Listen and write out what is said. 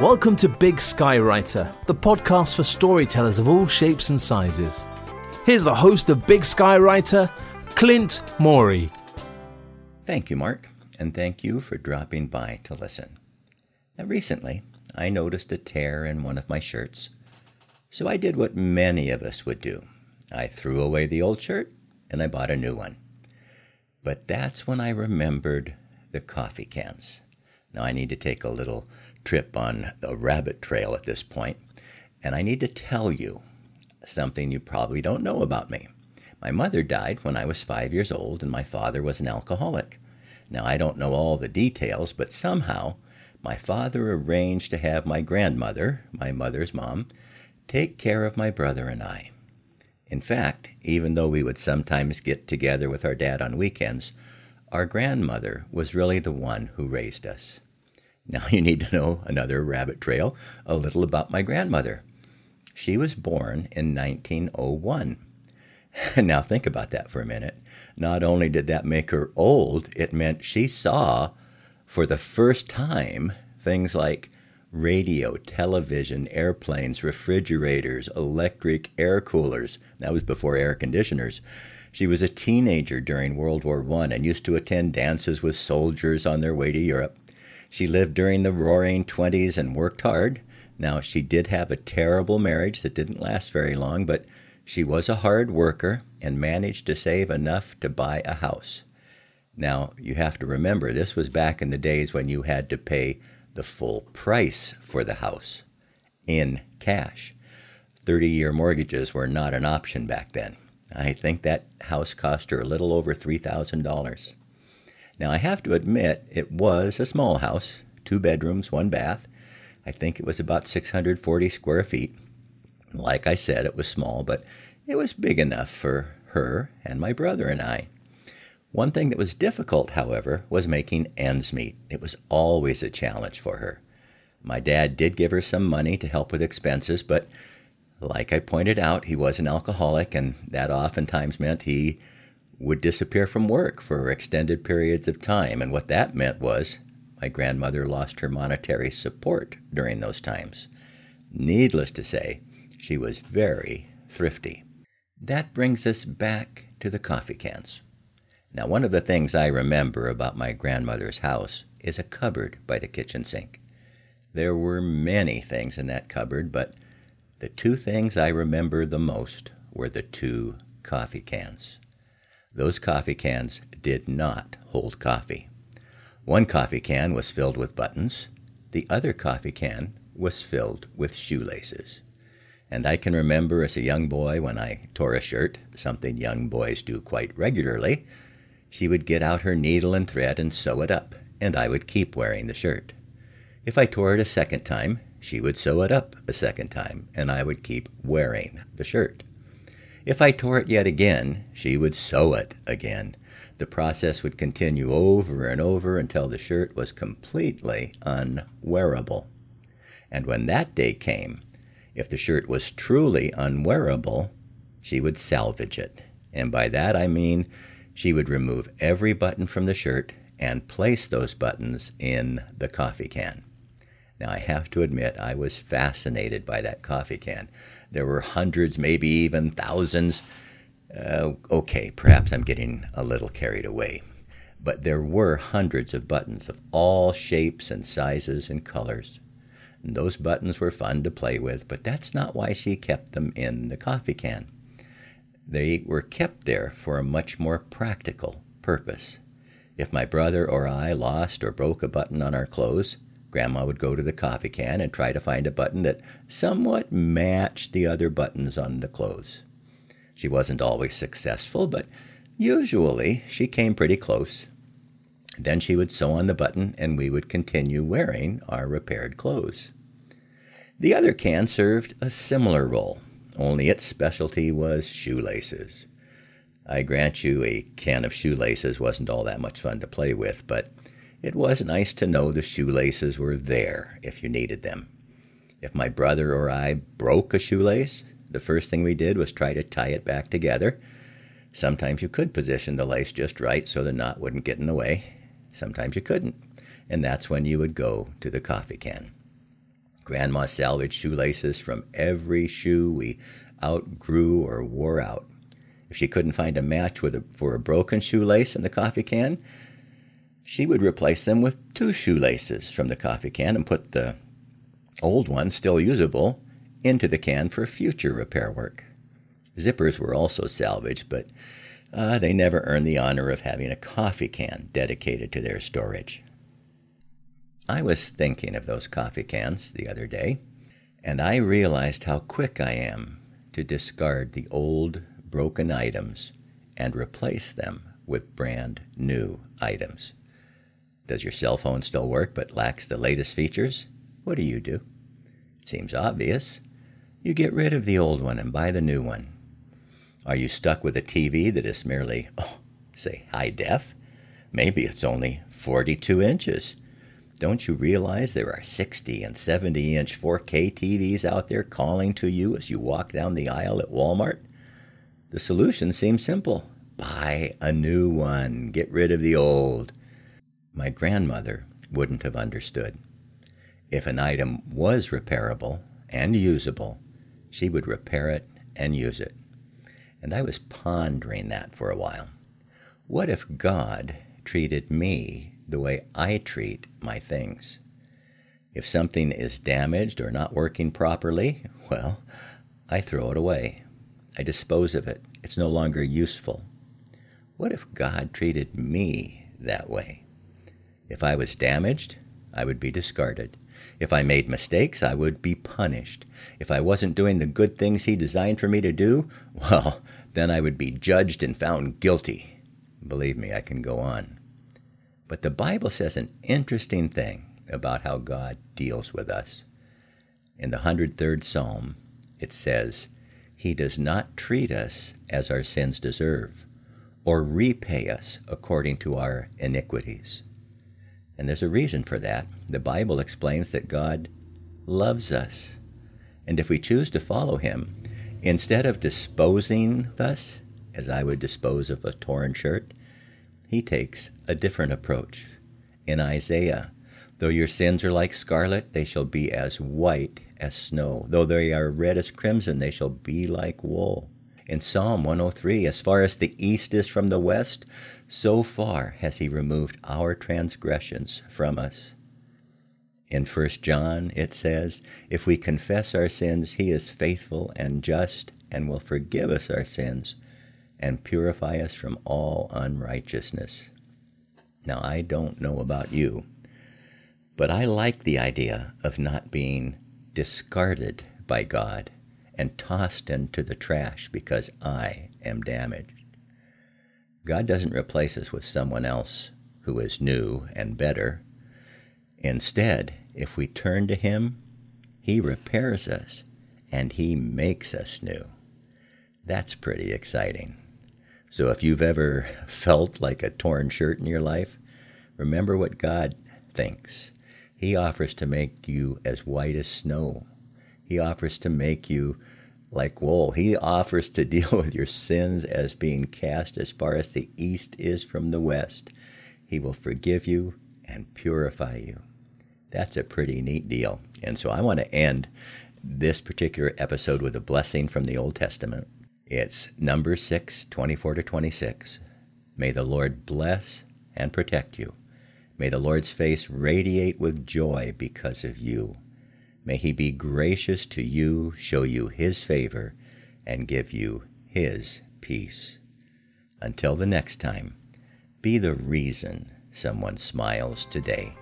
Welcome to Big Sky Writer, the podcast for storytellers of all shapes and sizes. Here's the host of Big Sky Writer, Clint Morey. Thank you, Mark, and thank you for dropping by to listen. Now, recently, I noticed a tear in one of my shirts, so I did what many of us would do. I threw away the old shirt, and I bought a new one. But that's when I remembered the coffee cans. Now, I need to take a little trip on a rabbit trail at this point, and I need to tell you something you probably don't know about me. My mother died when I was 5 years old, and my father was an alcoholic. Now, I don't know all the details, but somehow my father arranged to have my grandmother, my mother's mom, take care of my brother and I. In fact, even though we would sometimes get together with our dad on weekends, our grandmother was really the one who raised us. Now you need to know another rabbit trail, a little about my grandmother. She was born in 1901. Now think about that for a minute. Not only did that make her old, it meant she saw, for the first time, things like radio, television, airplanes, refrigerators, electric air coolers. That was before air conditioners. She was a teenager during World War I and used to attend dances with soldiers on their way to Europe. She lived during the Roaring '20s and worked hard. Now, she did have a terrible marriage that didn't last very long, but she was a hard worker and managed to save enough to buy a house. Now, you have to remember, this was back in the days when you had to pay the full price for the house in cash. 30-year mortgages were not an option back then. I think that house cost her a little over $3,000. Now, I have to admit, it was a small house, 2 bedrooms, 1 bath. I think it was about 640 square feet. Like I said, it was small, but it was big enough for her and my brother and I. One thing that was difficult, however, was making ends meet. It was always a challenge for her. My dad did give her some money to help with expenses, but like I pointed out, he was an alcoholic, and that oftentimes meant he would disappear from work for extended periods of time, and what that meant was my grandmother lost her monetary support during those times. Needless to say, she was very thrifty. That brings us back to the coffee cans. Now, one of the things I remember about my grandmother's house is a cupboard by the kitchen sink. There were many things in that cupboard, but the 2 things I remember the most were the 2 coffee cans. Those coffee cans did not hold coffee. 1 coffee can was filled with buttons. The other coffee can was filled with shoelaces. And I can remember as a young boy when I tore a shirt, something young boys do quite regularly, she would get out her needle and thread and sew it up, and I would keep wearing the shirt. If I tore it a second time, she would sew it up a second time, and I would keep wearing the shirt. If I tore it yet again, she would sew it again. The process would continue over and over until the shirt was completely unwearable. And when that day came, if the shirt was truly unwearable, she would salvage it. And by that I mean she would remove every button from the shirt and place those buttons in the coffee can. Now, I have to admit, I was fascinated by that coffee can. There were hundreds, maybe even thousands. Okay, perhaps I'm getting a little carried away. But there were hundreds of buttons of all shapes and sizes and colors. And those buttons were fun to play with, but that's not why she kept them in the coffee can. They were kept there for a much more practical purpose. If my brother or I lost or broke a button on our clothes, Grandma would go to the coffee can and try to find a button that somewhat matched the other buttons on the clothes. She wasn't always successful, but usually she came pretty close. Then she would sew on the button, and we would continue wearing our repaired clothes. The other can served a similar role, only its specialty was shoelaces. I grant you, a can of shoelaces wasn't all that much fun to play with, but it was nice to know the shoelaces were there if you needed them. If my brother or I broke a shoelace, the first thing we did was try to tie it back together. Sometimes you could position the lace just right so the knot wouldn't get in the way. Sometimes you couldn't. And that's when you would go to the coffee can. Grandma salvaged shoelaces from every shoe we outgrew or wore out. If she couldn't find a match for a broken shoelace in the coffee can, she would replace them with 2 shoelaces from the coffee can and put the old one, still usable, into the can for future repair work. Zippers were also salvaged, but they never earned the honor of having a coffee can dedicated to their storage. I was thinking of those coffee cans the other day, and I realized how quick I am to discard the old, broken items and replace them with brand new items. Does your cell phone still work but lacks the latest features? What do? It seems obvious. You get rid of the old one and buy the new one. Are you stuck with a TV that is merely, high def? Maybe it's only 42 inches. Don't you realize there are 60 and 70-inch 4K TVs out there calling to you as you walk down the aisle at Walmart? The solution seems simple. Buy a new one. Get rid of the old. My grandmother wouldn't have understood. If an item was repairable and usable, she would repair it and use it. And I was pondering that for a while. What if God treated me the way I treat my things? If something is damaged or not working properly, well, I throw it away. I dispose of it. It's no longer useful. What if God treated me that way? If I was damaged, I would be discarded. If I made mistakes, I would be punished. If I wasn't doing the good things He designed for me to do, well, then I would be judged and found guilty. Believe me, I can go on. But the Bible says an interesting thing about how God deals with us. In the 103rd Psalm, it says, He does not treat us as our sins deserve, or repay us according to our iniquities. And there's a reason for that. The Bible explains that God loves us. And if we choose to follow Him, instead of disposing of us, as I would dispose of a torn shirt, He takes a different approach. In Isaiah, though your sins are like scarlet, they shall be as white as snow. Though they are red as crimson, they shall be like wool. In Psalm 103, as far as the east is from the west, so far has He removed our transgressions from us. In 1 John, it says, if we confess our sins, He is faithful and just and will forgive us our sins and purify us from all unrighteousness. Now, I don't know about you, but I like the idea of not being discarded by God and tossed into the trash because I am damaged. God doesn't replace us with someone else who is new and better. Instead, if we turn to Him, He repairs us and He makes us new. That's pretty exciting. So if you've ever felt like a torn shirt in your life, remember what God thinks. He offers to make you as white as snow. He offers to make you like wool. He offers to deal with your sins as being cast as far as the east is from the west. He will forgive you and purify you. That's a pretty neat deal. And so I want to end this particular episode with a blessing from the Old Testament. It's Numbers 6:24-26. May the Lord bless and protect you. May the Lord's face radiate with joy because of you. May He be gracious to you, show you His favor, and give you His peace. Until the next time, be the reason someone smiles today.